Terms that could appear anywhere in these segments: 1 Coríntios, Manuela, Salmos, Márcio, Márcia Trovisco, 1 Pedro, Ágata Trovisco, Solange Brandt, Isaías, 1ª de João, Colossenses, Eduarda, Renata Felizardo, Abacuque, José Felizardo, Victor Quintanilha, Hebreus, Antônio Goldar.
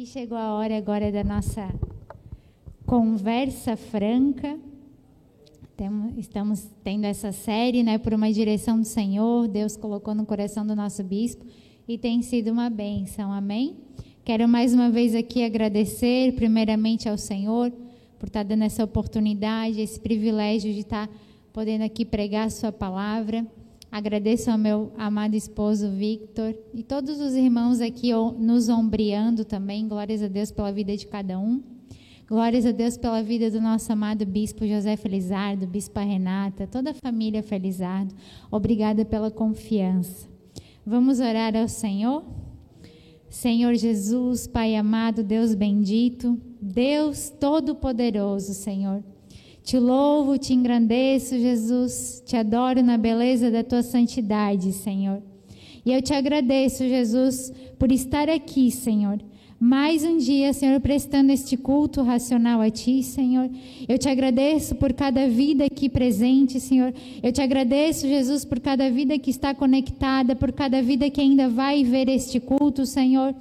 E chegou a hora agora da nossa conversa franca. Estamos tendo essa série, né, por uma direção do Senhor. Deus colocou no coração do nosso bispo e tem sido uma bênção, amém? Quero mais uma vez aqui agradecer primeiramente ao Senhor por estar dando essa oportunidade, esse privilégio de estar podendo aqui pregar a sua palavra. Agradeço ao meu amado esposo Victor e todos os irmãos aqui nos ombreando também. Glórias a Deus pela vida de cada um. Glórias a Deus pela vida do nosso amado bispo José Felizardo, bispa Renata, toda a família Felizardo. Obrigada pela confiança. Vamos orar ao Senhor? Senhor Jesus, Pai amado, Deus bendito, Deus Todo-Poderoso, Senhor. Te louvo, te engrandeço, Jesus, te adoro na beleza da tua santidade, Senhor. E eu te agradeço, Jesus, por estar aqui, Senhor. Mais um dia, Senhor, prestando este culto racional a Ti, Senhor. Eu te agradeço por cada vida aqui presente, Senhor. Eu te agradeço, Jesus, por cada vida que está conectada, por cada vida que ainda vai ver este culto, Senhor.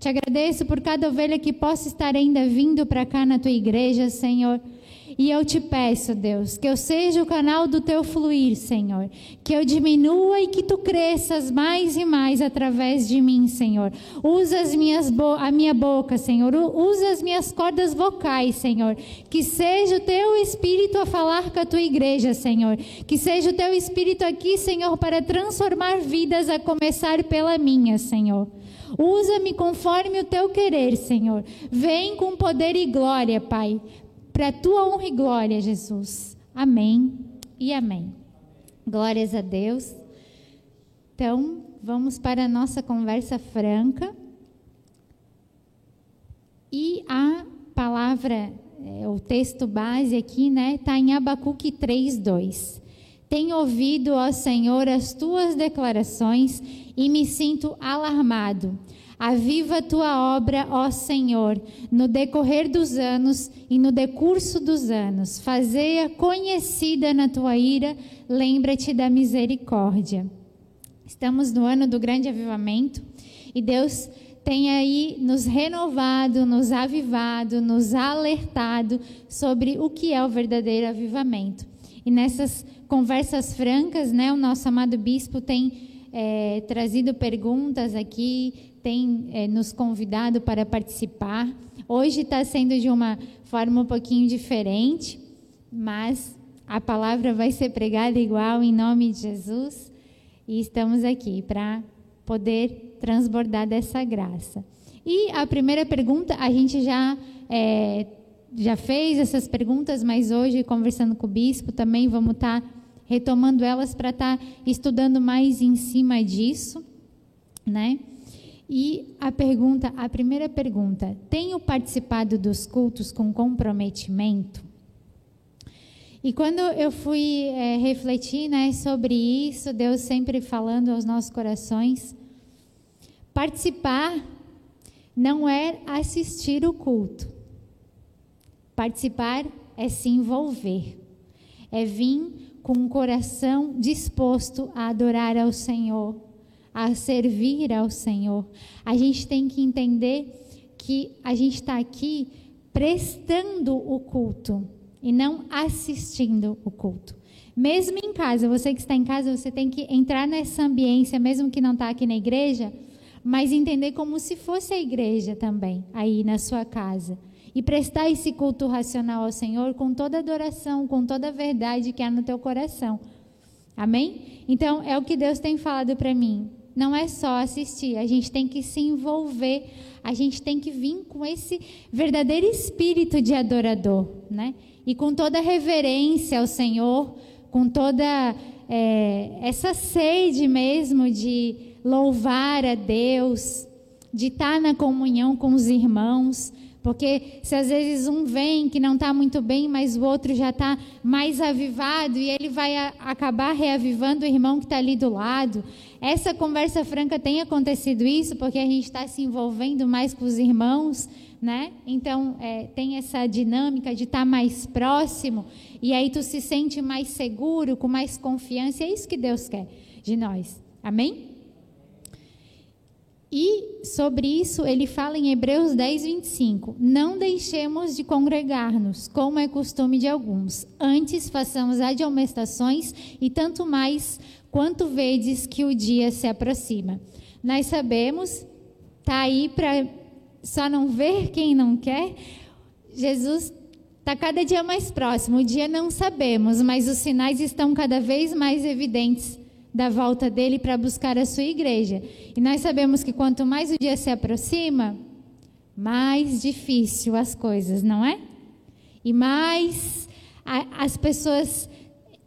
Te agradeço por cada ovelha que possa estar ainda vindo para cá na Tua igreja, Senhor. E eu te peço, Deus, que eu seja o canal do teu fluir, Senhor. Que eu diminua e que tu cresças mais e mais através de mim, Senhor. Usa a minha boca, Senhor. Usa as minhas cordas vocais, Senhor. Que seja o teu Espírito a falar com a tua igreja, Senhor. Que seja o teu Espírito aqui, Senhor, para transformar vidas, a começar pela minha, Senhor. Usa-me conforme o teu querer, Senhor. Vem com poder e glória, Pai. Para a tua honra e glória, Jesus. Amém e amém. Glórias a Deus. Então, vamos para a nossa conversa franca. E a palavra, o texto base aqui, né, está em Abacuque 3:2. Tenho ouvido, ó Senhor, as tuas declarações e me sinto alarmado. Aviva a tua obra, ó Senhor, no decorrer dos anos e no decurso dos anos. Fazei-a conhecida na tua ira, lembra-te da misericórdia. Estamos no ano do grande avivamento e Deus tem aí nos renovado, nos avivado, nos alertado sobre o que é o verdadeiro avivamento. E nessas conversas francas, né, o nosso amado bispo tem trazido perguntas aqui, tem nos convidado para participar. Hoje está sendo de uma forma um pouquinho diferente, mas a palavra vai ser pregada igual em nome de Jesus. E estamos aqui para poder transbordar dessa graça. E a primeira pergunta, a gente já fez essas perguntas, mas hoje, conversando com o bispo, também vamos estar retomando elas para estar estudando mais em cima disso, né? E a primeira pergunta, tenho participado dos cultos com comprometimento? E quando eu fui refletir, né, sobre isso, Deus sempre falando aos nossos corações, participar não é assistir o culto, participar é se envolver, é vir com um coração disposto a adorar ao Senhor, a servir ao Senhor. A gente tem que entender que a gente está aqui prestando o culto e não assistindo o culto. Mesmo em casa, você que está em casa, você tem que entrar nessa ambiência, mesmo que não está aqui na igreja, mas entender como se fosse a igreja também, aí na sua casa. E prestar esse culto racional ao Senhor com toda adoração, com toda a verdade que há no teu coração. Amém? Então, é o que Deus tem falado para mim. Não é só assistir, a gente tem que se envolver, a gente tem que vir com esse verdadeiro espírito de adorador, né? E com toda reverência ao Senhor, com toda essa sede mesmo de louvar a Deus, de estar na comunhão com os irmãos. Porque se às vezes um vem que não está muito bem, mas o outro já está mais avivado e ele vai acabar reavivando o irmão que está ali do lado. Essa conversa franca tem acontecido isso porque a gente está se envolvendo mais com os irmãos, né? Então tem essa dinâmica de estar mais próximo e aí tu se sente mais seguro, com mais confiança. É isso que Deus quer de nós. Amém? E sobre isso ele fala em Hebreus 10, 25. Não deixemos de congregar-nos, como é costume de alguns. Antes façamos admoestações, e tanto mais quanto vedes que o dia se aproxima. Nós sabemos, está aí para só não ver quem não quer. Jesus está cada dia mais próximo. O dia não sabemos, mas os sinais estão cada vez mais evidentes da volta dele para buscar a sua igreja. E nós sabemos que quanto mais o dia se aproxima, mais difícil as coisas, não é? E mais as pessoas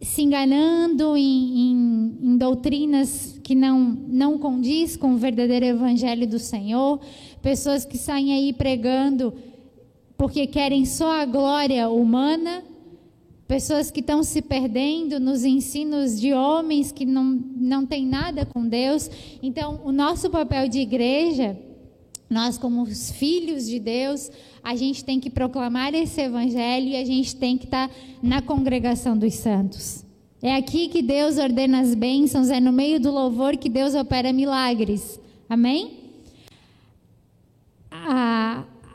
se enganando em doutrinas que não condiz com o verdadeiro evangelho do Senhor. Pessoas que saem aí pregando porque querem só a glória humana. Pessoas que estão se perdendo nos ensinos de homens que não têm nada com Deus. Então, o nosso papel de igreja, nós como os filhos de Deus, a gente tem que proclamar esse evangelho, e a gente tem que estar na congregação dos santos. É aqui que Deus ordena as bênçãos, é no meio do louvor que Deus opera milagres. Amém?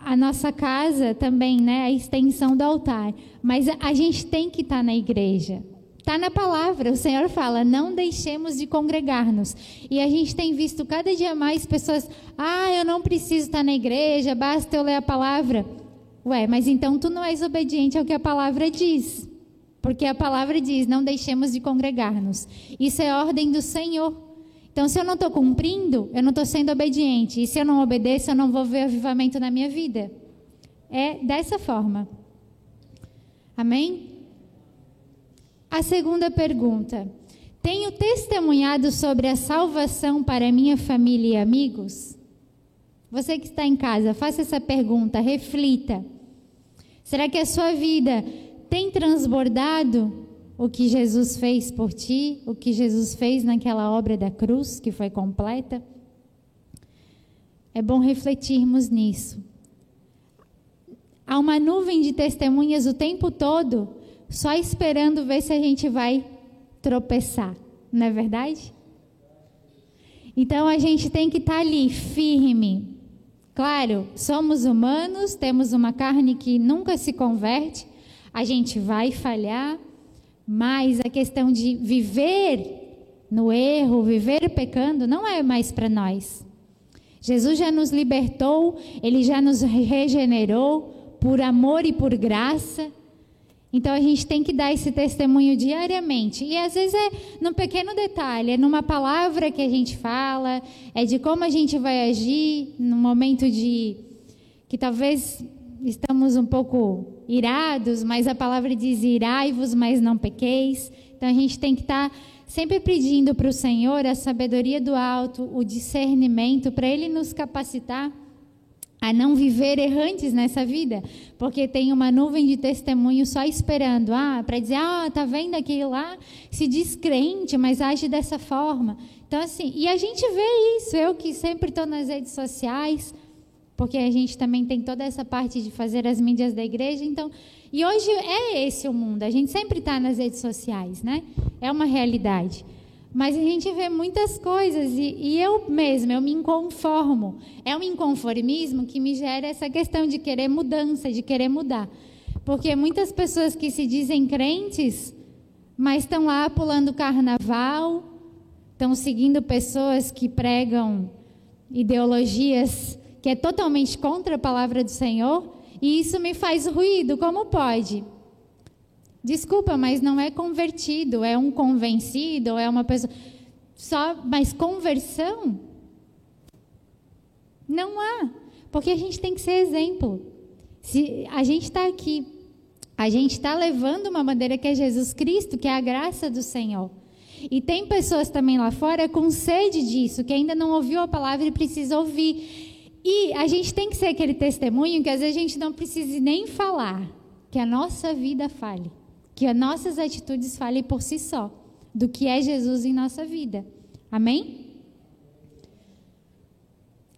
A nossa casa também, né? A extensão do altar. Mas a gente tem que estar na igreja. Está na palavra. O Senhor fala, não deixemos de congregar-nos. E a gente tem visto cada dia mais pessoas, eu não preciso estar na igreja, basta eu ler a palavra. Ué, mas então tu não és obediente ao que a palavra diz. Porque a palavra diz, não deixemos de congregar-nos. Isso é ordem do Senhor. Então, se eu não estou cumprindo, eu não estou sendo obediente. E se eu não obedeço, eu não vou ver avivamento na minha vida. É dessa forma. Amém? A segunda pergunta. Tenho testemunhado sobre a salvação para minha família e amigos? Você que está em casa, faça essa pergunta, reflita. Será que a sua vida tem transbordado o que Jesus fez por ti, o que Jesus fez naquela obra da cruz que foi completa? É bom refletirmos nisso. Há uma nuvem de testemunhas o tempo todo, só esperando ver se a gente vai tropeçar, não é verdade? Então a gente tem que estar ali, firme. Claro, somos humanos, temos uma carne que nunca se converte, a gente vai falhar. Mas a questão de viver no erro, viver pecando, não é mais para nós. Jesus já nos libertou, Ele já nos regenerou por amor e por graça. Então a gente tem que dar esse testemunho diariamente. E às vezes é num pequeno detalhe, é numa palavra que a gente fala, é de como a gente vai agir num momento de que talvez estamos um pouco irados, mas a palavra diz, irai-vos, mas não pequeis. Então a gente tem que estar sempre pedindo para o Senhor a sabedoria do alto, o discernimento, para Ele nos capacitar a não viver errantes nessa vida, porque tem uma nuvem de testemunho só esperando, para dizer, tá vendo aquele lá, se diz crente, mas age dessa forma. Então assim, e a gente vê isso, eu que sempre estou nas redes sociais, porque a gente também tem toda essa parte de fazer as mídias da igreja, então. E hoje é esse o mundo, a gente sempre está nas redes sociais, né? É uma realidade. Mas a gente vê muitas coisas, e eu mesma, eu me inconformo. É um inconformismo que me gera essa questão de querer mudança, de querer mudar. Porque muitas pessoas que se dizem crentes, mas estão lá pulando carnaval, estão seguindo pessoas que pregam ideologias que é totalmente contra a palavra do Senhor, e isso me faz ruído, como pode? Desculpa, mas não é convertido, é um convencido, é uma pessoa... Mas conversão? Não há, porque a gente tem que ser exemplo. Se a gente está aqui, a gente está levando uma bandeira que é Jesus Cristo, que é a graça do Senhor. E tem pessoas também lá fora com sede disso, que ainda não ouviu a palavra e precisa ouvir. E a gente tem que ser aquele testemunho que às vezes a gente não precise nem falar, que a nossa vida fale, que as nossas atitudes falem por si só, do que é Jesus em nossa vida. Amém?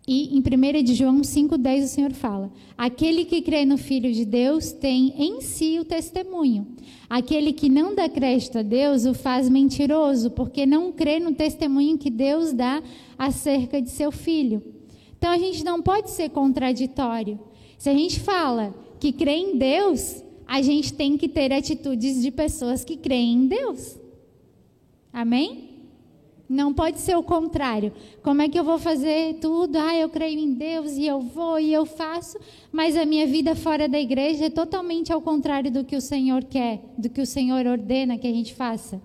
E em 1ª de João 5,10 o Senhor fala, aquele que crê no Filho de Deus tem em si o testemunho. Aquele que não dá crédito a Deus o faz mentiroso, porque não crê no testemunho que Deus dá acerca de seu Filho. Então a gente não pode ser contraditório. Se a gente fala que crê em Deus, a gente tem que ter atitudes de pessoas que creem em Deus. Amém? Não pode ser o contrário. Como é que eu vou fazer tudo? Ah, eu creio em Deus e eu vou e eu faço, mas a minha vida fora da igreja é totalmente ao contrário do que o Senhor quer, do que o Senhor ordena que a gente faça.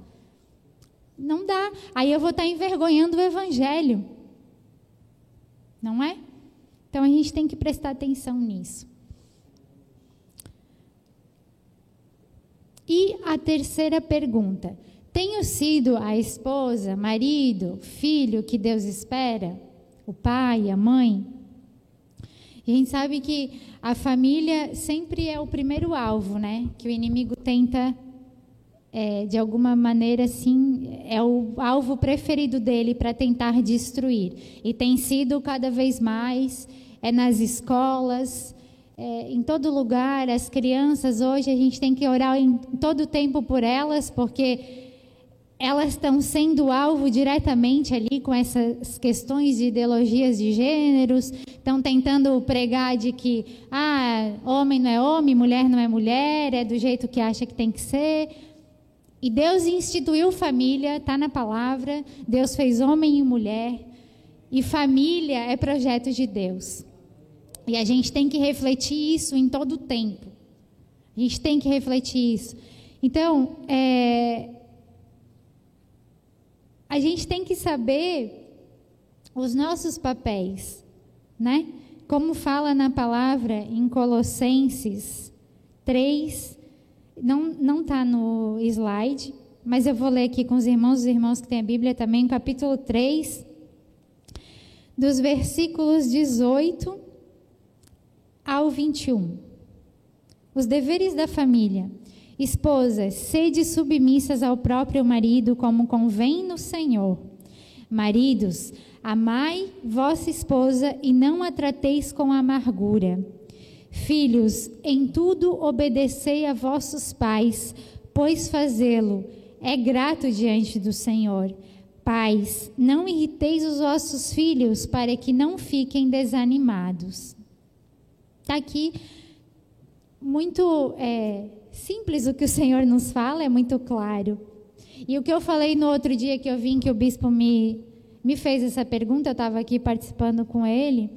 Não dá. Aí eu vou estar envergonhando o evangelho. Não é? Então a gente tem que prestar atenção nisso. E a terceira pergunta: tenho sido a esposa, marido, filho que Deus espera? O pai, a mãe? E a gente sabe que a família sempre é o primeiro alvo, né? Que o inimigo tenta, de alguma maneira, assim, é o alvo preferido dele para tentar destruir. E tem sido cada vez mais, nas escolas, em todo lugar. As crianças hoje, a gente tem que orar em todo tempo por elas, porque elas estão sendo alvo diretamente ali com essas questões de ideologias de gêneros, estão tentando pregar de que homem não é homem, mulher não é mulher, é do jeito que acha que tem que ser. E Deus instituiu família, está na palavra, Deus fez homem e mulher, e família é projeto de Deus. E a gente tem que refletir isso em todo o tempo. A gente tem que refletir isso. Então, a gente tem que saber os nossos papéis, né? Como fala na palavra em Colossenses 3, não está no slide, mas eu vou ler aqui com os irmãos que têm a Bíblia também, capítulo 3, dos versículos 18 ao 21. Os deveres da família. Esposas, sede submissas ao próprio marido, como convém no Senhor. Maridos, amai vossa esposa e não a trateis com amargura. Filhos, em tudo obedecei a vossos pais, pois fazê-lo é grato diante do Senhor. Pais, não irriteis os vossos filhos, para que não fiquem desanimados. Está aqui muito simples o que o Senhor nos fala, é muito claro. E o que eu falei no outro dia que eu vim, que o bispo me fez essa pergunta, eu estava aqui participando com ele.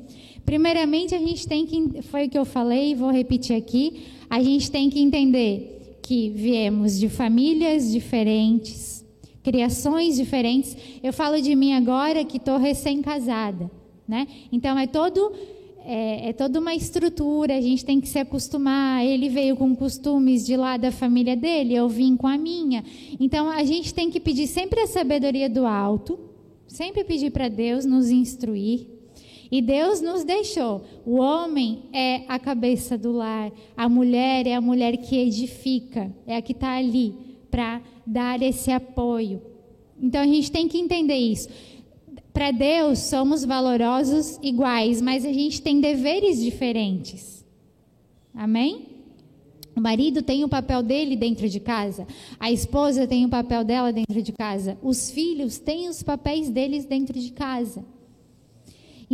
Primeiramente, a gente tem que, foi o que eu falei e vou repetir aqui, a gente tem que entender que viemos de famílias diferentes, criações diferentes. Eu falo de mim agora, que estou recém-casada, né? Então é toda uma estrutura, a gente tem que se acostumar. Ele veio com costumes de lá da família dele, eu vim com a minha. Então, a gente tem que pedir sempre a sabedoria do alto, sempre pedir para Deus nos instruir. E Deus nos deixou. O homem é a cabeça do lar, a mulher é a mulher que edifica, é a que está ali para dar esse apoio. Então, a gente tem que entender isso. Para Deus, somos valorosos iguais, mas a gente tem deveres diferentes. Amém? O marido tem o papel dele dentro de casa, a esposa tem o papel dela dentro de casa, os filhos têm os papéis deles dentro de casa.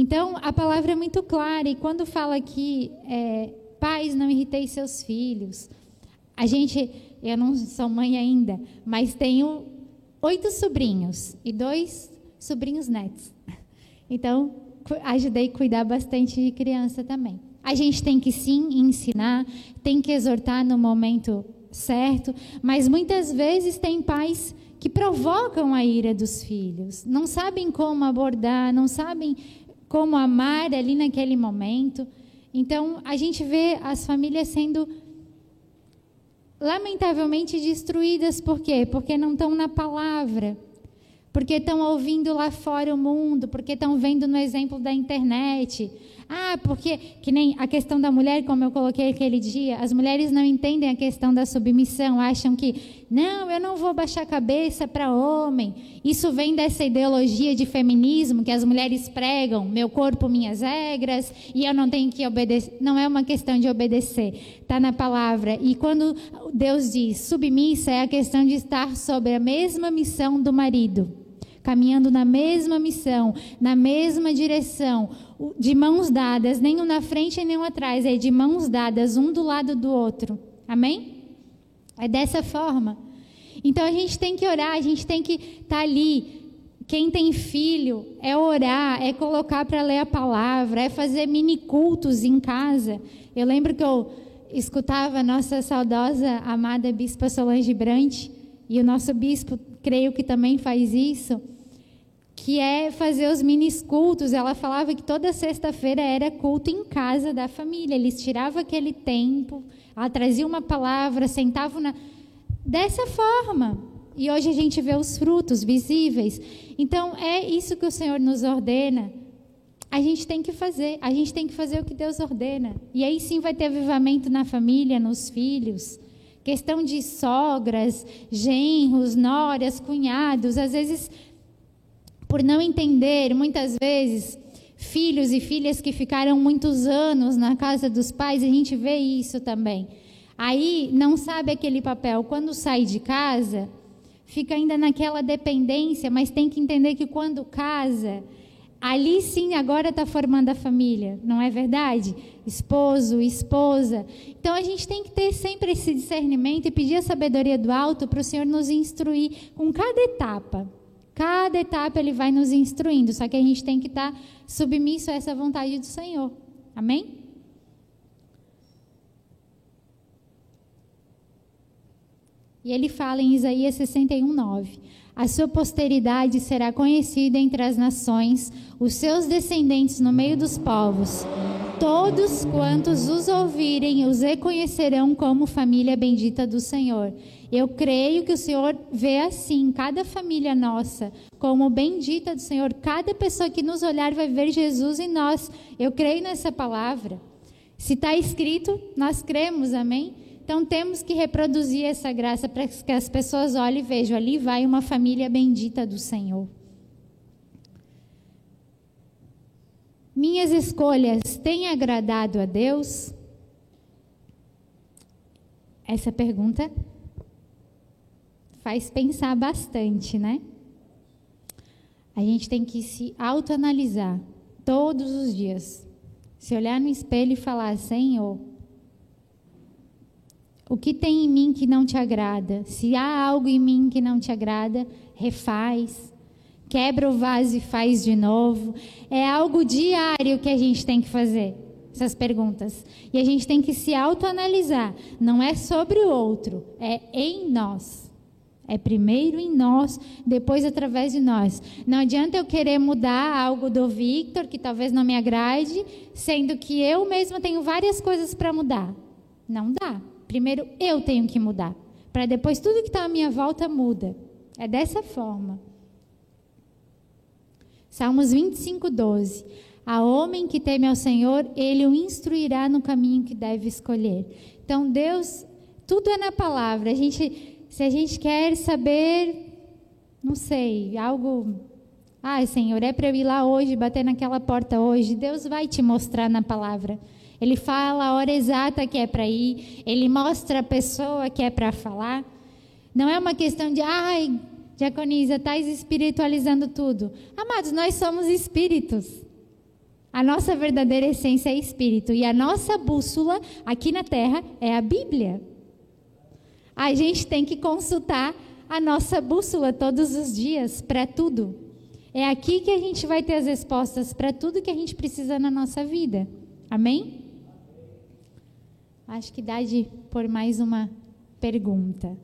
Então, a palavra é muito clara, e quando fala aqui, pais, não irriteis seus filhos. A gente, eu não sou mãe ainda, mas tenho 8 sobrinhos e 2 sobrinhos netos, então ajudei a cuidar bastante de criança também. A gente tem que sim ensinar, tem que exortar no momento certo, mas muitas vezes tem pais que provocam a ira dos filhos, não sabem como abordar, não sabem como amar ali naquele momento. Então a gente vê as famílias sendo lamentavelmente destruídas. Por quê? Porque não estão na palavra, porque estão ouvindo lá fora o mundo, porque estão vendo no exemplo da internet. Porque, que nem a questão da mulher, como eu coloquei aquele dia, as mulheres não entendem a questão da submissão, acham que, não, eu não vou baixar a cabeça para homem. Isso vem dessa ideologia de feminismo, que as mulheres pregam, meu corpo, minhas regras, e eu não tenho que obedecer. Não é uma questão de obedecer, está na palavra. E quando Deus diz submissa, é a questão de estar sobre a mesma missão do marido, caminhando na mesma missão, na mesma direção, de mãos dadas, nem um na frente e nem um atrás, é de mãos dadas, um do lado do outro. Amém? É dessa forma. Então a gente tem que orar, a gente tem que estar ali. Quem tem filho é orar, é colocar para ler a palavra, é fazer mini cultos em casa. Eu lembro que eu escutava a nossa saudosa, amada bispa Solange Brandt, e o nosso bispo, creio que também faz isso, que é fazer os mini cultos. Ela falava que toda sexta-feira era culto em casa da família. Eles tiravam aquele tempo, ela trazia uma palavra, sentavam na... dessa forma. E hoje a gente vê os frutos visíveis. Então, é isso que o Senhor nos ordena. A gente tem que fazer. A gente tem que fazer o que Deus ordena. E aí sim vai ter avivamento na família, nos filhos. Questão de sogras, genros, noras, cunhados. Às vezes, por não entender, muitas vezes, filhos e filhas que ficaram muitos anos na casa dos pais, a gente vê isso também. Aí, não sabe aquele papel. Quando sai de casa... fica ainda naquela dependência, mas tem que entender que quando casa, ali sim agora está formando a família, não é verdade? Esposo, esposa. Então a gente tem que ter sempre esse discernimento e pedir a sabedoria do alto para o Senhor nos instruir com cada etapa. Cada etapa Ele vai nos instruindo, só que a gente tem que estar submisso a essa vontade do Senhor. Amém? E ele fala em Isaías 61:9: a sua posteridade será conhecida entre as nações, os seus descendentes no meio dos povos. Todos quantos os ouvirem os reconhecerão como família bendita do Senhor. Eu creio que o Senhor vê assim cada família nossa como bendita do Senhor. Cada pessoa que nos olhar vai ver Jesus em nós. Eu creio nessa palavra. Se está escrito, nós cremos, amém? Então, temos que reproduzir essa graça para que as pessoas olhem e vejam, ali vai uma família bendita do Senhor. Minhas escolhas têm agradado a Deus? Essa pergunta faz pensar bastante, né? A gente tem que se autoanalisar todos os dias. Se olhar no espelho e falar, Senhor... o que tem em mim que não te agrada? Se há algo em mim que não te agrada, refaz. Quebra o vaso e faz de novo. É algo diário que a gente tem que fazer, essas perguntas. E a gente tem que se autoanalisar. Não é sobre o outro, é em nós. É primeiro em nós, depois através de nós. Não adianta eu querer mudar algo do Victor, que talvez não me agrade, sendo que eu mesma tenho várias coisas para mudar. Não dá. Primeiro eu tenho que mudar, para depois tudo que está à minha volta muda. É dessa forma. Salmos 25:12. A homem que teme ao Senhor, Ele o instruirá no caminho que deve escolher. Então Deus, tudo é na palavra. Se a gente quer saber, não sei, algo... ai, Senhor, é para eu ir lá hoje, bater naquela porta hoje. Deus vai te mostrar na palavra. Ele fala a hora exata que é para ir. Ele mostra a pessoa que é para falar. Não é uma questão de, ai, Diaconisa, estás espiritualizando tudo. Amados, nós somos espíritos. A nossa verdadeira essência é espírito. E a nossa bússola aqui na Terra é a Bíblia. A gente tem que consultar a nossa bússola todos os dias, para tudo. É aqui que a gente vai ter as respostas para tudo que a gente precisa na nossa vida. Amém? Acho que dá de pôr mais uma pergunta.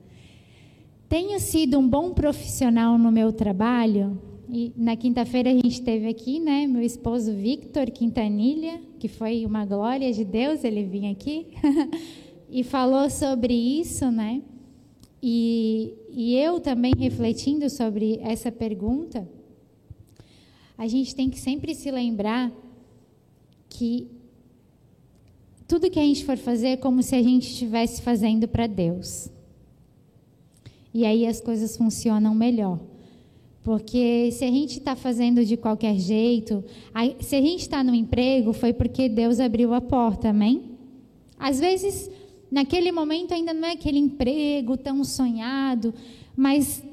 Tenho sido um bom profissional no meu trabalho? E na quinta-feira a gente teve aqui, né, meu esposo Victor Quintanilha, que foi uma glória de Deus ele vir aqui, e falou sobre isso, né? E eu também refletindo sobre essa pergunta, a gente tem que sempre se lembrar que tudo que a gente for fazer é como se a gente estivesse fazendo para Deus. E aí as coisas funcionam melhor. Porque se a gente está fazendo de qualquer jeito, se a gente está no emprego, foi porque Deus abriu a porta, amém? Às vezes, naquele momento ainda não é aquele emprego tão sonhado, mas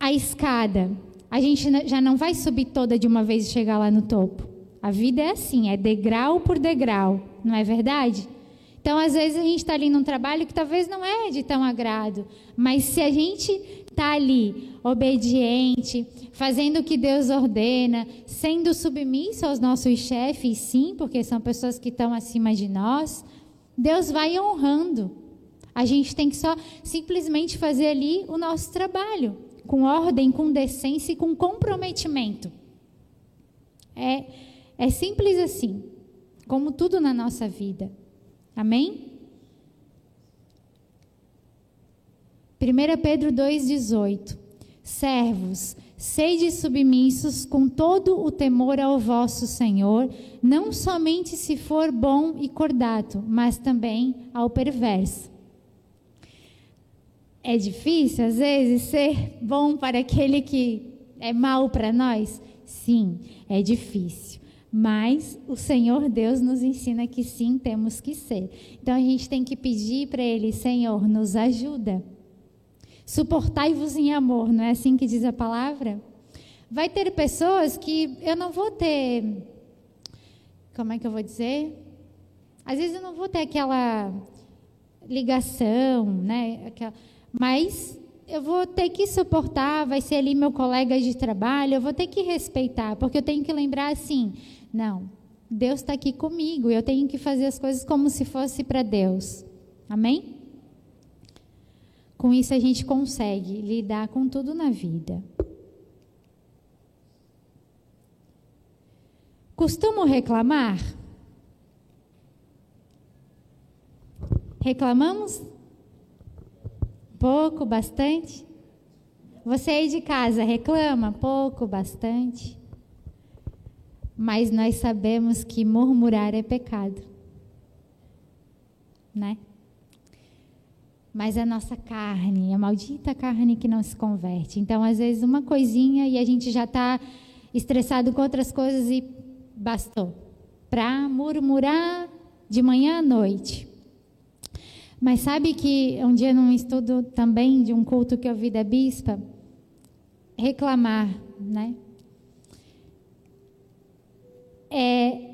a escada, a gente já não vai subir toda de uma vez e chegar lá no topo. A vida é assim, é degrau por degrau, não é verdade? Então, às vezes, a gente está ali num trabalho que talvez não é de tão agrado, mas se a gente está ali, obediente, fazendo o que Deus ordena, sendo submisso aos nossos chefes, sim, porque são pessoas que estão acima de nós, Deus vai honrando. A gente tem que só simplesmente fazer ali o nosso trabalho, com ordem, com decência e com comprometimento. É simples assim, como tudo na nossa vida. Amém? 1 Pedro 2,18. Servos, sede submissos com todo o temor ao vosso Senhor, não somente se for bom e cordato, mas também ao perverso. É difícil, às vezes, ser bom para aquele que é mau para nós? Sim, é difícil. Mas o Senhor Deus nos ensina que sim, temos que ser. Então a gente tem que pedir para Ele, Senhor, nos ajuda. Suportai-vos em amor, não é assim que diz a palavra? Vai ter pessoas que eu não vou ter, como é que eu vou dizer? Às vezes eu não vou ter aquela ligação, né? Mas eu vou ter que suportar, vai ser ali meu colega de trabalho, eu vou ter que respeitar, porque eu tenho que lembrar assim, não, Deus está aqui comigo, eu tenho que fazer as coisas como se fosse para Deus. Amém? Com isso a gente consegue lidar com tudo na vida. Costumo reclamar? Reclamamos? Pouco, bastante? Você aí de casa reclama? Pouco, bastante? Mas nós sabemos que murmurar é pecado, né? Mas a nossa carne, a maldita carne que não se converte. Então, às vezes, uma coisinha e a gente já está estressado com outras coisas e bastou. Para murmurar de manhã à noite. Mas sabe que um dia num estudo também de um culto que eu vi da bispa, reclamar, né? É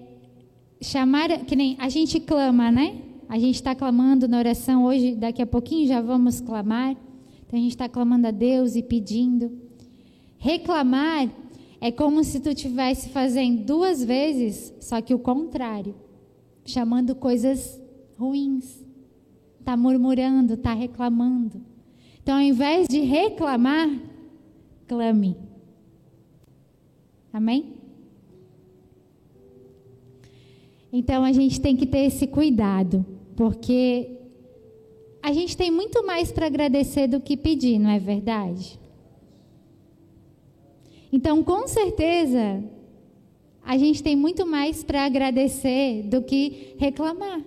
chamar, que nem a gente clama, né? A gente está clamando na oração hoje, daqui a pouquinho já vamos clamar. Então a gente está clamando a Deus e pedindo. Reclamar é como se tu estivesse fazendo duas vezes, só que o contrário, chamando coisas ruins. Está murmurando, está reclamando. Então, ao invés de reclamar, clame. Amém? Então, a gente tem que ter esse cuidado, porque a gente tem muito mais para agradecer do que pedir, não é verdade? Então, com certeza, a gente tem muito mais para agradecer do que reclamar.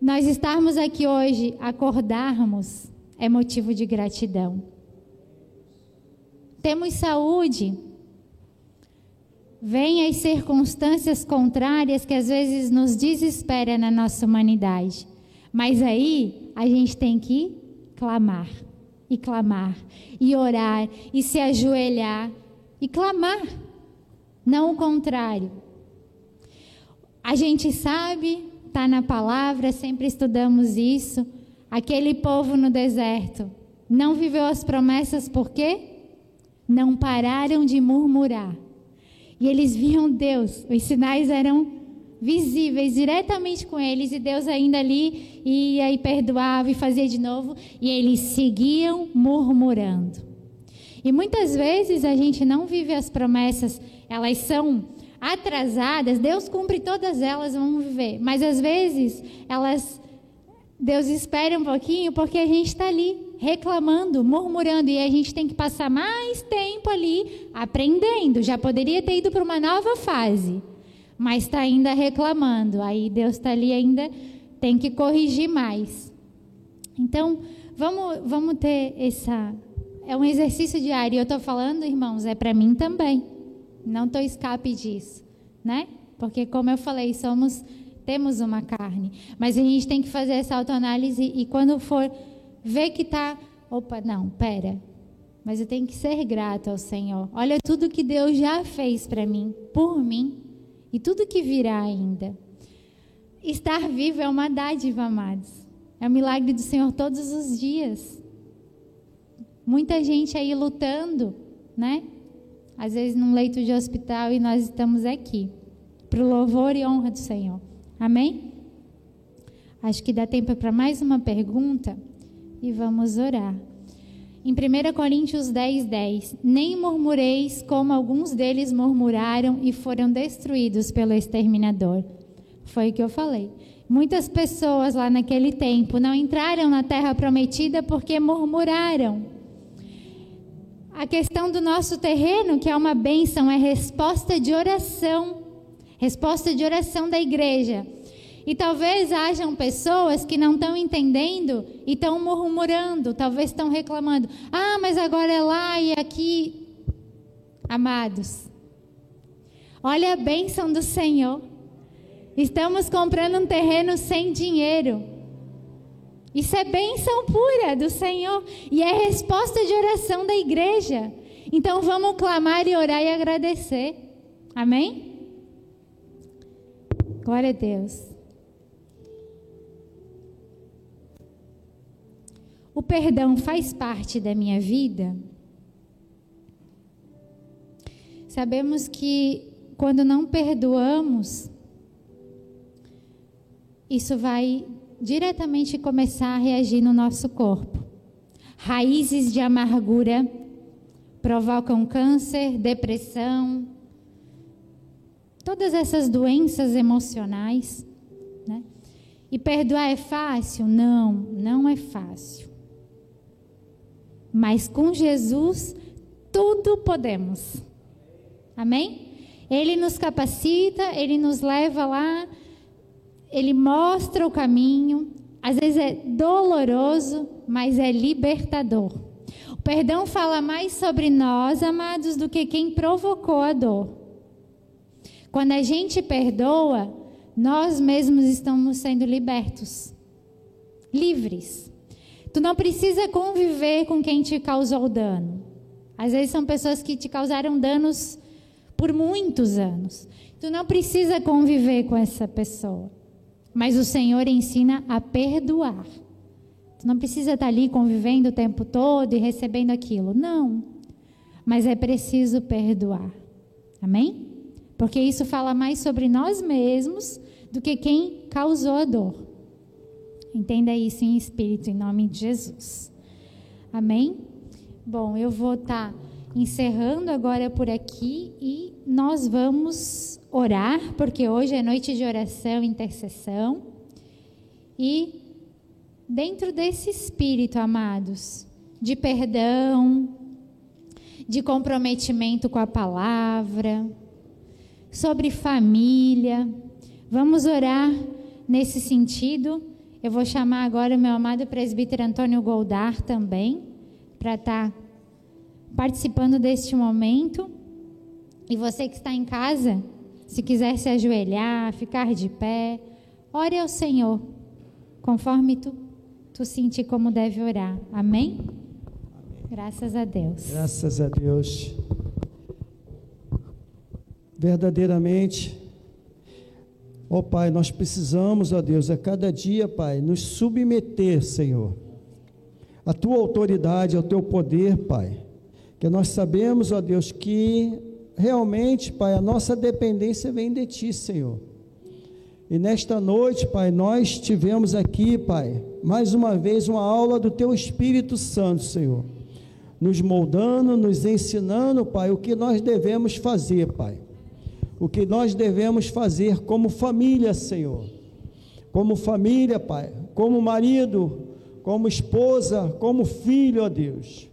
Nós estarmos aqui hoje, acordarmos, é motivo de gratidão. Temos saúde. Vêm as circunstâncias contrárias que às vezes nos desespera na nossa humanidade. Mas aí a gente tem que clamar, e clamar, e orar, e se ajoelhar, e clamar, não o contrário. A gente sabe... Está na palavra, sempre estudamos isso. Aquele povo no deserto não viveu as promessas porque não pararam de murmurar. E eles viam Deus, os sinais eram visíveis diretamente com eles e Deus ainda ali ia e perdoava e fazia de novo. E eles seguiam murmurando. E muitas vezes a gente não vive as promessas, elas são... atrasadas, Deus cumpre todas elas, vamos viver. Mas às vezes, Deus espera um pouquinho porque a gente está ali reclamando, murmurando. E a gente tem que passar mais tempo ali aprendendo. Já poderia ter ido para uma nova fase, mas está ainda reclamando. Aí Deus está ali ainda, tem que corrigir mais. Então, vamos ter essa... É um exercício diário. Eu estou falando, irmãos, é para mim também. Não estou escape disso, né? Porque, como eu falei, temos uma carne. Mas a gente tem que fazer essa autoanálise e quando for ver que está... Opa, não, pera. Mas eu tenho que ser grato ao Senhor. Olha tudo que Deus já fez para mim, por mim, e tudo que virá ainda. Estar vivo é uma dádiva, amados. É um milagre do Senhor todos os dias. Muita gente aí lutando, né? Às vezes num leito de hospital, e nós estamos aqui pro louvor e honra do Senhor. Amém? Acho que dá tempo para mais uma pergunta e vamos orar. Em 1 Coríntios 10:10, nem murmureis como alguns deles murmuraram e foram destruídos pelo exterminador. Foi o que eu falei. Muitas pessoas lá naquele tempo não entraram na terra prometida porque murmuraram. A questão do nosso terreno, que é uma bênção, é resposta de oração da igreja. E talvez hajam pessoas que não estão entendendo e estão murmurando, talvez estão reclamando. Ah, mas agora é lá e aqui. Amados, olha a bênção do Senhor. Estamos comprando um terreno sem dinheiro. Isso é bênção pura do Senhor. E é resposta de oração da igreja. Então vamos clamar e orar e agradecer. Amém? Glória a Deus. O perdão faz parte da minha vida? Sabemos que quando não perdoamos, isso vai diretamente começar a reagir no nosso corpo. Raízes de amargura provocam câncer, depressão, todas essas doenças emocionais, né? E perdoar é fácil? Não, não é fácil. Mas com Jesus, tudo podemos. Amém? Ele nos capacita, Ele nos leva lá, Ele mostra o caminho. Às vezes é doloroso, mas é libertador. O perdão fala mais sobre nós, amados, do que quem provocou a dor. Quando a gente perdoa, nós mesmos estamos sendo libertos, livres. Tu não precisa conviver com quem te causou dano. Às vezes são pessoas que te causaram danos por muitos anos. Tu não precisa conviver com essa pessoa. Mas o Senhor ensina a perdoar. Tu não precisa estar ali convivendo o tempo todo e recebendo aquilo. Não. Mas é preciso perdoar. Amém? Porque isso fala mais sobre nós mesmos do que quem causou a dor. Entenda isso em espírito, em nome de Jesus. Amém? Bom, eu vou estar encerrando agora por aqui e nós vamos orar, porque hoje é noite de oração e intercessão. E dentro desse espírito, amados, de perdão, de comprometimento com a palavra, sobre família, vamos orar nesse sentido. Eu vou chamar agora o meu amado presbítero Antônio Goldar também, para estar participando deste momento. E você que está em casa, se quiser se ajoelhar, ficar de pé, ore ao Senhor, conforme tu sentir como deve orar. Amém? Amém. Graças a Deus. Graças a Deus. Verdadeiramente, ó Pai, nós precisamos, ó Deus, a cada dia, Pai, nos submeter, Senhor, à Tua autoridade, ao Teu poder, Pai, que nós sabemos, ó Deus, que realmente, Pai, a nossa dependência vem de Ti, Senhor. E nesta noite, Pai, nós tivemos aqui, Pai, mais uma vez uma aula do Teu Espírito Santo, Senhor, nos moldando, nos ensinando, Pai, o que nós devemos fazer, Pai. O que nós devemos fazer como família, Senhor, como família, Pai, como marido, como esposa, como filho, ó Deus.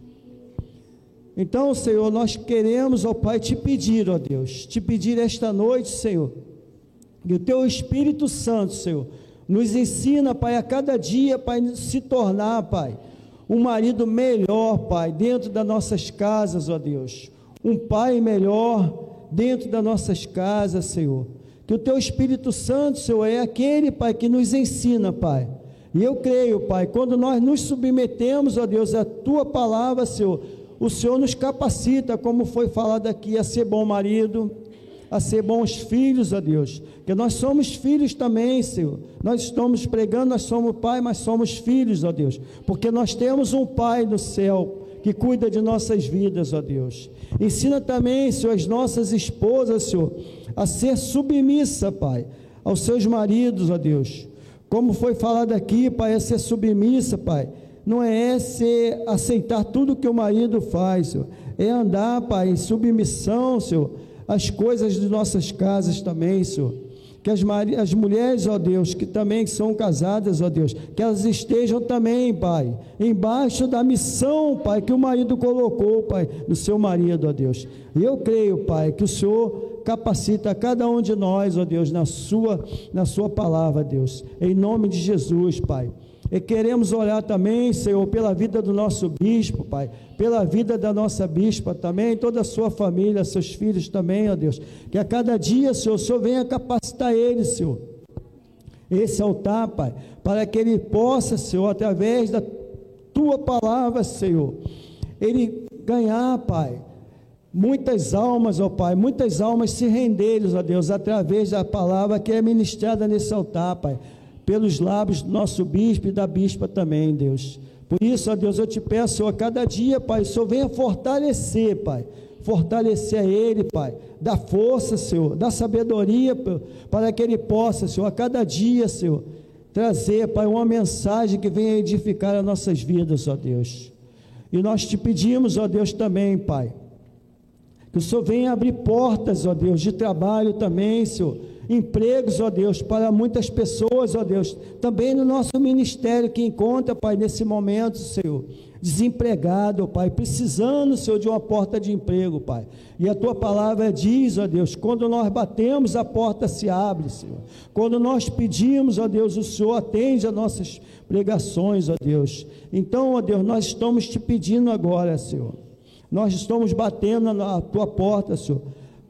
Então, Senhor, nós queremos, ó Pai, te pedir, ó Deus, te pedir esta noite, Senhor, que o Teu Espírito Santo, Senhor, nos ensina, Pai, a cada dia, Pai, se tornar, Pai, um marido melhor, Pai, dentro das nossas casas, ó Deus, um pai melhor, dentro das nossas casas, Senhor, que o Teu Espírito Santo, Senhor, é aquele, Pai, que nos ensina, Pai, e eu creio, Pai, quando nós nos submetemos, ó Deus, à Tua palavra, Senhor, o Senhor nos capacita, como foi falado aqui, a ser bom marido, a ser bons filhos a Deus, porque nós somos filhos também, Senhor. Nós estamos pregando, nós somos pai, mas somos filhos a Deus, porque nós temos um Pai no céu que cuida de nossas vidas, ó Deus. Ensina também, Senhor, as nossas esposas, Senhor, a ser submissa, Pai, aos seus maridos, ó Deus. Como foi falado aqui, Pai, é ser submissa, Pai. Não é ser aceitar tudo que o marido faz, Senhor. É andar, Pai, em submissão, Senhor, as coisas de nossas casas também, Senhor, que as mulheres, ó Deus, que também são casadas, ó Deus, que elas estejam também, Pai, embaixo da missão, Pai, que o marido colocou, Pai, no seu marido, ó Deus. E eu creio, Pai, que o Senhor capacita cada um de nós, ó Deus, na sua palavra, Deus, em nome de Jesus, Pai. E queremos orar também, Senhor, pela vida do nosso bispo, Pai, pela vida da nossa bispa também, toda a sua família, seus filhos também, ó Deus, que a cada dia, Senhor, o Senhor venha capacitar ele, Senhor, esse altar, Pai, para que ele possa, Senhor, através da Tua palavra, Senhor, ele ganhar, Pai, muitas almas, ó Pai, muitas almas se renderem, ó Deus, através da palavra que é ministrada nesse altar, Pai, pelos lábios do nosso bispo e da bispa também, Deus. Por isso, ó Deus, eu te peço, Senhor, a cada dia, Pai, o Senhor venha fortalecer, Pai, fortalecer a ele, Pai, dá força, Senhor, dá sabedoria, para que ele possa, Senhor, a cada dia, Senhor, trazer, Pai, uma mensagem que venha edificar as nossas vidas, ó Deus. E nós te pedimos, ó Deus, também, Pai, que o Senhor venha abrir portas, ó Deus, de trabalho também, Senhor, empregos, ó Deus, para muitas pessoas, ó Deus, também no nosso ministério que encontra, Pai, nesse momento, Senhor, desempregado, ó Pai, precisando, Senhor, de uma porta de emprego, Pai, e a Tua palavra diz, ó Deus, quando nós batemos, a porta se abre, Senhor, quando nós pedimos, ó Deus, o Senhor atende as nossas pregações, ó Deus. Então, ó Deus, nós estamos te pedindo agora, Senhor, nós estamos batendo na Tua porta, Senhor,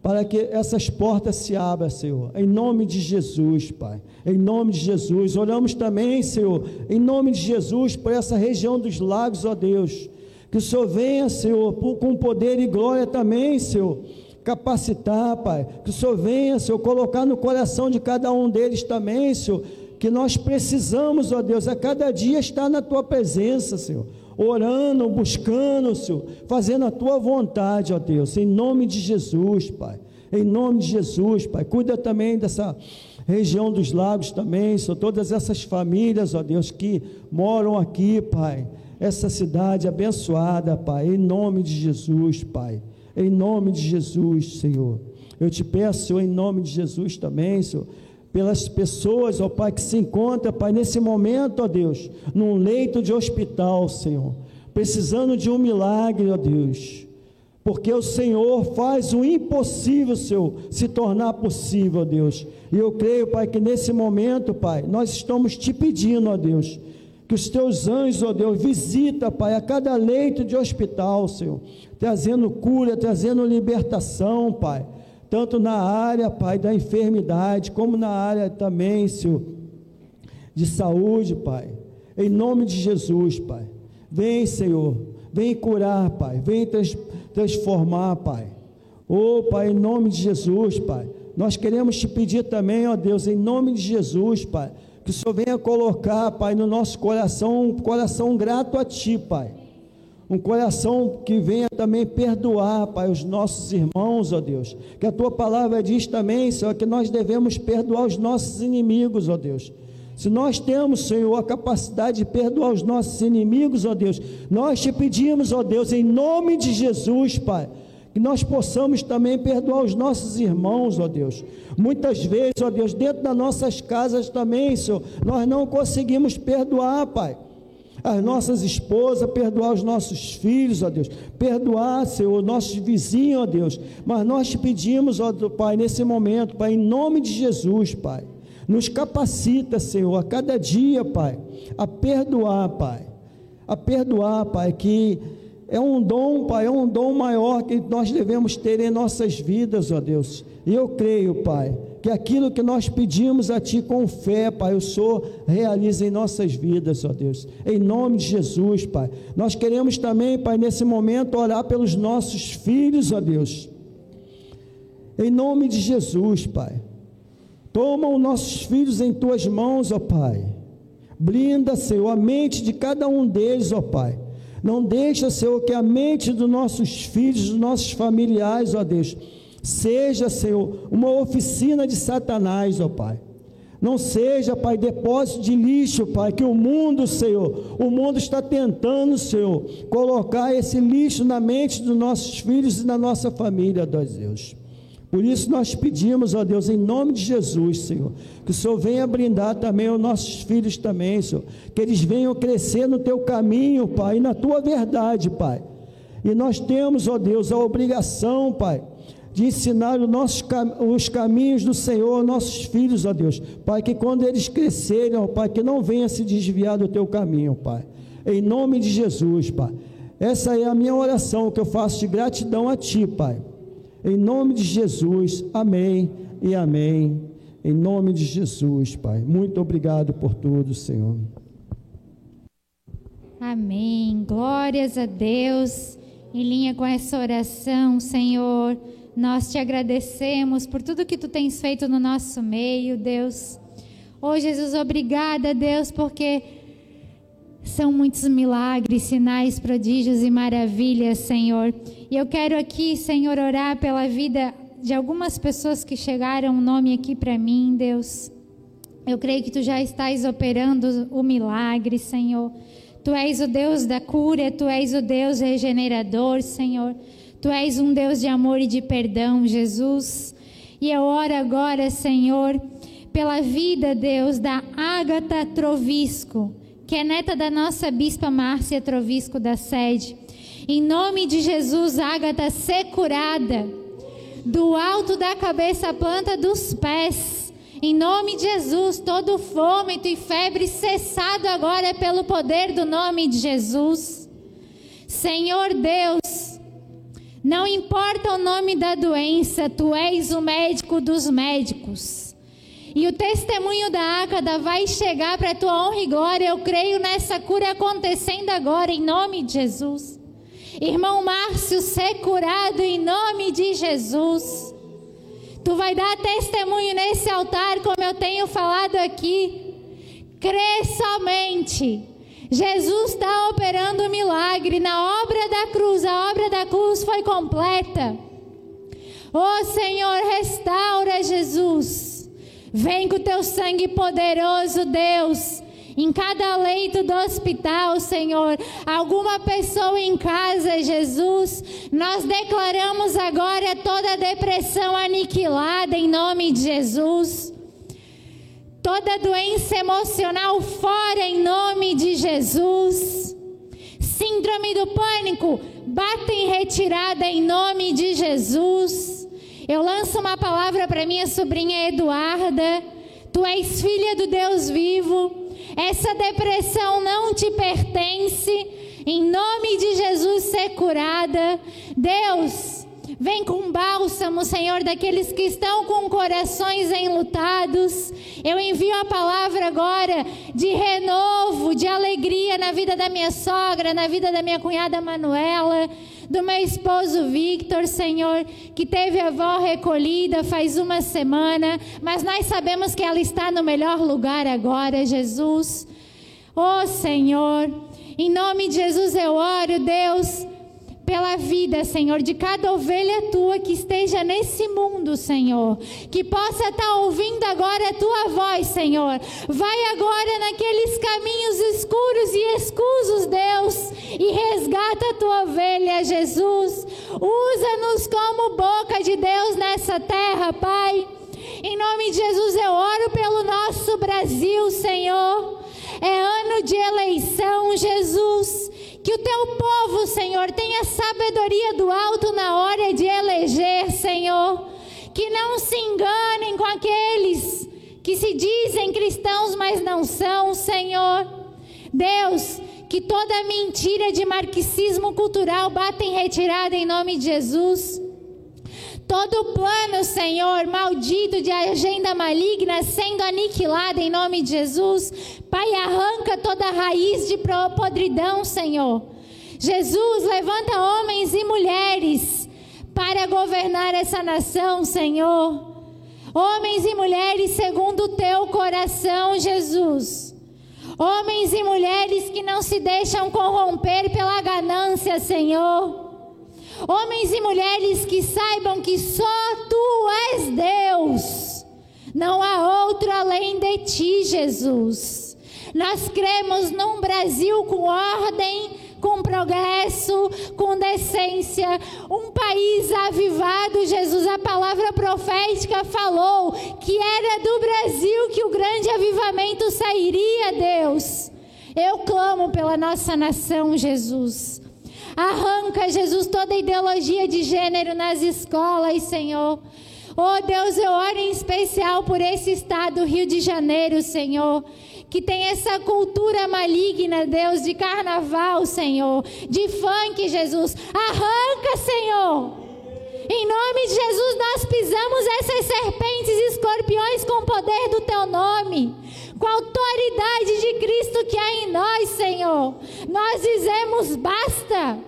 para que essas portas se abram, Senhor, em nome de Jesus, Pai, em nome de Jesus. Oramos também, Senhor, em nome de Jesus, por essa região dos lagos, ó Deus, que o Senhor venha, Senhor, com poder e glória também, Senhor, capacitar, Pai, que o Senhor venha, Senhor, colocar no coração de cada um deles também, Senhor, que nós precisamos, ó Deus, a cada dia estar na Tua presença, Senhor, orando, buscando, Senhor, fazendo a Tua vontade, ó Deus, em nome de Jesus, Pai, em nome de Jesus, Pai. Cuida também dessa região dos lagos também, Senhor, todas essas famílias, ó Deus, que moram aqui, Pai, essa cidade abençoada, Pai, em nome de Jesus, Pai, em nome de Jesus, Senhor. Eu te peço, Senhor, em nome de Jesus também, Senhor, pelas pessoas, ó Pai, que se encontram, Pai, nesse momento, ó Deus, num leito de hospital, Senhor, precisando de um milagre, ó Deus, porque o Senhor faz o impossível, Senhor, se tornar possível, ó Deus. E eu creio, Pai, que nesse momento, Pai, nós estamos te pedindo, ó Deus, que os teus anjos, ó Deus, visita, Pai, a cada leito de hospital, Senhor, trazendo cura, trazendo libertação, Pai, tanto na área, Pai, da enfermidade, como na área também, Senhor, de saúde, Pai, em nome de Jesus, Pai. Vem, Senhor, vem curar, Pai, vem transformar, Pai, oh, Pai, em nome de Jesus, Pai. Nós queremos te pedir também, ó Deus, em nome de Jesus, Pai, que o Senhor venha colocar, Pai, no nosso coração, um coração grato a Ti, Pai, um coração que venha também perdoar, Pai, os nossos irmãos, ó Deus, que a Tua palavra diz também, Senhor, que nós devemos perdoar os nossos inimigos, ó Deus. Se nós temos, Senhor, a capacidade de perdoar os nossos inimigos, ó Deus, nós te pedimos, ó Deus, em nome de Jesus, Pai, que nós possamos também perdoar os nossos irmãos, ó Deus. Muitas vezes, ó Deus, dentro das nossas casas também, Senhor, nós não conseguimos perdoar, Pai, as nossas esposas, perdoar os nossos filhos, ó Deus, perdoar, Senhor, os nossos vizinhos, ó Deus. Mas nós te pedimos, ó Pai, nesse momento, Pai, em nome de Jesus, Pai, nos capacita, Senhor, a cada dia, Pai, a perdoar, Pai, a perdoar, Pai, que é um dom, Pai, é um dom maior que nós devemos ter em nossas vidas, ó Deus. E eu creio, Pai, que aquilo que nós pedimos a Ti com fé, Pai, o Senhor realiza em nossas vidas, ó Deus, em nome de Jesus, Pai. Nós queremos também, Pai, nesse momento, orar pelos nossos filhos, ó Deus, em nome de Jesus, Pai. Toma os nossos filhos em Tuas mãos, ó Pai, blinda, Senhor, a mente de cada um deles, ó Pai. Não deixa, Senhor, que a mente dos nossos filhos, dos nossos familiares, ó Deus, seja, Senhor, uma oficina de Satanás, ó Pai. Não seja, Pai, depósito de lixo, Pai, que o mundo, Senhor, o mundo está tentando, Senhor, colocar esse lixo na mente dos nossos filhos e na nossa família, ó Deus. Por isso nós pedimos, ó Deus, em nome de Jesus, Senhor, que o Senhor venha brindar também os nossos filhos também, Senhor, que eles venham crescer no Teu caminho, Pai, e na Tua verdade, Pai. E nós temos, ó Deus, a obrigação, Pai, de ensinar os caminhos do Senhor aos nossos filhos, ó Deus, Pai, que quando eles crescerem, ó Pai, que não venha se desviar do Teu caminho, Pai, em nome de Jesus, Pai. Essa é a minha oração, que eu faço de gratidão a Ti, Pai. Em nome de Jesus, amém e amém, em nome de Jesus, Pai, muito obrigado por tudo, Senhor. Amém, glórias a Deus. Em linha com essa oração, Senhor, nós Te agradecemos por tudo que Tu tens feito no nosso meio, Deus. Oh, Jesus, obrigada, Deus, porque são muitos milagres, sinais, prodígios e maravilhas, Senhor. E eu quero aqui, Senhor, orar pela vida de algumas pessoas que chegaram o nome aqui para mim, Deus. Eu creio que Tu já estás operando o milagre, Senhor. Tu és o Deus da cura, Tu és o Deus regenerador, Senhor. Tu és um Deus de amor e de perdão, Jesus. E eu oro agora, Senhor, pela vida, Deus, da Ágata Trovisco, que é neta da nossa bispa Márcia Trovisco da sede. Em nome de Jesus, Ágata, ser curada do alto da cabeça à planta dos pés. Em nome de Jesus, todo vômito e febre cessado agora pelo poder do nome de Jesus. Senhor Deus, não importa o nome da doença, Tu és o médico dos médicos. E o testemunho da Ágata vai chegar para a Tua honra e glória. Eu creio nessa cura acontecendo agora, em nome de Jesus. Irmão Márcio, ser curado em nome de Jesus. Tu vai dar testemunho nesse altar, como eu tenho falado aqui. Crê somente. Jesus está operando o milagre na obra da cruz. A obra da cruz foi completa. Oh, Senhor, restaura, Jesus. Vem com o Teu sangue poderoso, Deus, em cada leito do hospital, Senhor, alguma pessoa em casa, Jesus, nós declaramos agora toda depressão aniquilada em nome de Jesus, toda doença emocional fora em nome de Jesus, síndrome do pânico, bata em retirada em nome de Jesus. Eu lanço uma palavra para minha sobrinha Eduarda. Tu és filha do Deus vivo. Essa depressão não te pertence. Em nome de Jesus, ser curada. Deus, vem com bálsamo, Senhor, daqueles que estão com corações enlutados. Eu envio a palavra agora de renovo, de alegria na vida da minha sogra, na vida da minha cunhada Manuela, do meu esposo Victor, Senhor, que teve a avó recolhida faz uma semana, mas nós sabemos que ela está no melhor lugar agora, Jesus. Oh, Senhor, em nome de Jesus eu oro, Deus, pela vida, Senhor, de cada ovelha Tua que esteja nesse mundo, Senhor, que possa estar ouvindo agora a Tua voz, Senhor. Vai agora naqueles caminhos escuros e escusos, Deus, e resgata a Tua ovelha, Jesus. Usa-nos como boca de Deus nessa terra, Pai. Em nome de Jesus eu oro pelo nosso Brasil, Senhor. É ano de eleição, Jesus. Que o Teu povo, Senhor, tenha sabedoria do alto na hora de eleger, Senhor. Que não se enganem com aqueles que se dizem cristãos, mas não são, Senhor. Deus, que toda mentira de marxismo cultural bata em retirada em nome de Jesus. Todo plano, Senhor, maldito de agenda maligna sendo aniquilado em nome de Jesus. Pai, arranca toda raiz de podridão, Senhor. Jesus, levanta homens e mulheres para governar essa nação, Senhor. Homens e mulheres segundo o teu coração, Jesus. Homens e mulheres que não se deixam corromper pela ganância, Senhor. Homens e mulheres que saibam que só tu és Deus. Não há outro além de ti, Jesus. Nós cremos num Brasil com ordem, com progresso, com decência, um país avivado, Jesus. A palavra profética falou que era do Brasil que o grande avivamento sairia, Deus. Eu clamo pela nossa nação, Jesus. Arranca, Jesus, toda ideologia de gênero nas escolas, Senhor. Oh, Deus, eu oro em especial por esse estado, Rio de Janeiro, Senhor, que tem essa cultura maligna, Deus, de carnaval, Senhor, de funk, Jesus. Arranca, Senhor. Em nome de Jesus, nós pisamos essas serpentes e escorpiões com o poder do teu nome, com a autoridade de Cristo que há em nós, Senhor. Nós dizemos basta.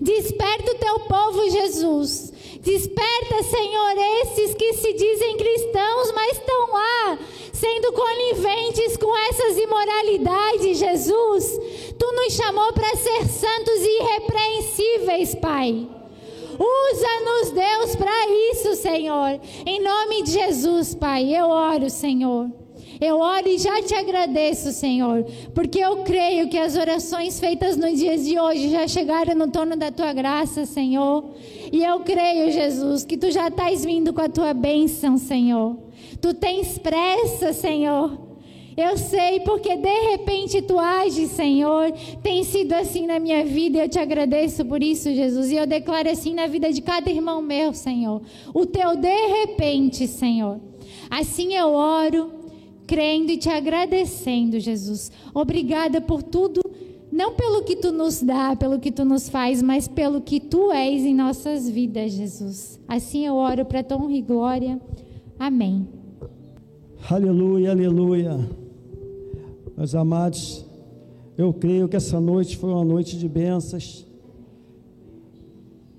Desperta o teu povo, Jesus. Desperta, Senhor, esses que se dizem cristãos, mas estão lá, sendo coniventes com essas imoralidades, Jesus. Tu nos chamou para ser santos e irrepreensíveis, Pai. Usa-nos, Deus, para isso, Senhor. Em nome de Jesus, Pai, eu oro, Senhor. Eu oro e já te agradeço, Senhor, porque eu creio que as orações feitas nos dias de hoje já chegaram no trono da tua graça, Senhor. E eu creio, Jesus, que tu já estás vindo com a tua bênção, Senhor. Tu tens pressa, Senhor. Eu sei, porque de repente tu ages, Senhor. Tem sido assim na minha vida e eu te agradeço por isso, Jesus. E eu declaro assim na vida de cada irmão meu, Senhor. O teu de repente, Senhor. Assim eu oro, crendo e te agradecendo, Jesus. Obrigada por tudo, não pelo que tu nos dá, pelo que tu nos faz, mas pelo que tu és em nossas vidas, Jesus. Assim eu oro para tua honra e glória. Amém. Aleluia, aleluia. Meus amados, eu creio que essa noite foi uma noite de bênçãos.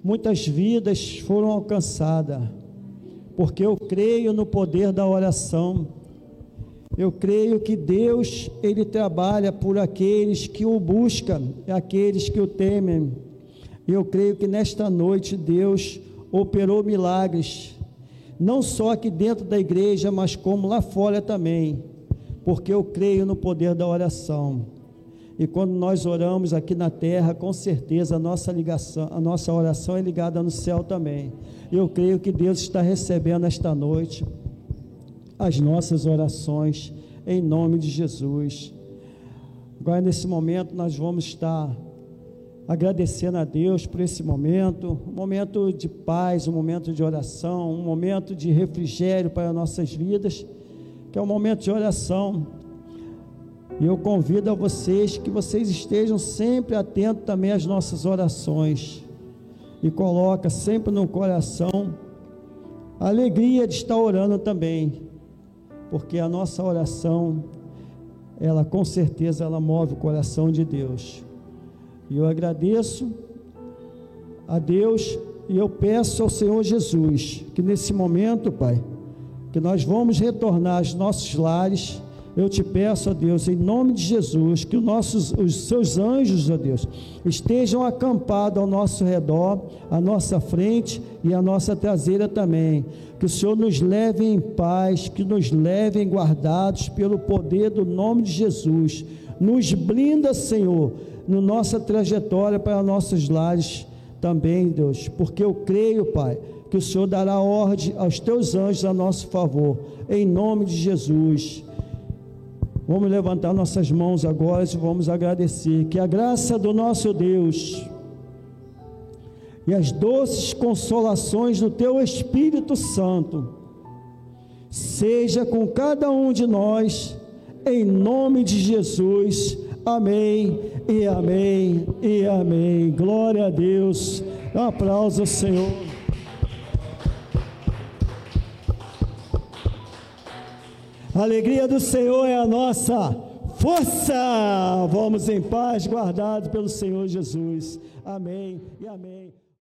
Muitas vidas foram alcançadas, porque eu creio no poder da oração. Eu creio que Deus, Ele trabalha por aqueles que o buscam, aqueles que o temem. Eu creio que nesta noite Deus operou milagres, não só aqui dentro da igreja, mas como lá fora também, porque eu creio no poder da oração. E quando nós oramos aqui na terra, com certeza a nossa oração é ligada no céu também. Eu creio que Deus está recebendo esta noite as nossas orações, em nome de Jesus. Agora, nesse momento, nós vamos estar agradecendo a Deus por esse momento, um momento de paz, um momento de oração, um momento de refrigério para nossas vidas, que é um momento de oração. E eu convido a vocês que vocês estejam sempre atentos também às nossas orações, e coloca sempre no coração a alegria de estar orando também, porque a nossa oração, ela com certeza, ela move o coração de Deus. E eu agradeço a Deus e eu peço ao Senhor Jesus, que nesse momento, Pai, que nós vamos retornar aos nossos lares. Eu te peço, ó Deus, em nome de Jesus, que os seus anjos, ó Deus, estejam acampados ao nosso redor, à nossa frente e à nossa traseira também. Que o Senhor nos leve em paz, que nos levem guardados pelo poder do nome de Jesus. Nos blinda, Senhor, na nossa trajetória para nossos lares também, Deus, porque eu creio, Pai, que o Senhor dará ordem aos teus anjos a nosso favor, em nome de Jesus. Vamos levantar nossas mãos agora e vamos agradecer. Que a graça do nosso Deus e as doces consolações do teu Espírito Santo seja com cada um de nós, em nome de Jesus. Amém e amém e amém. Glória a Deus. Um aplauso ao Senhor. A alegria do Senhor é a nossa força. Vamos em paz, guardados pelo Senhor Jesus. Amém e amém.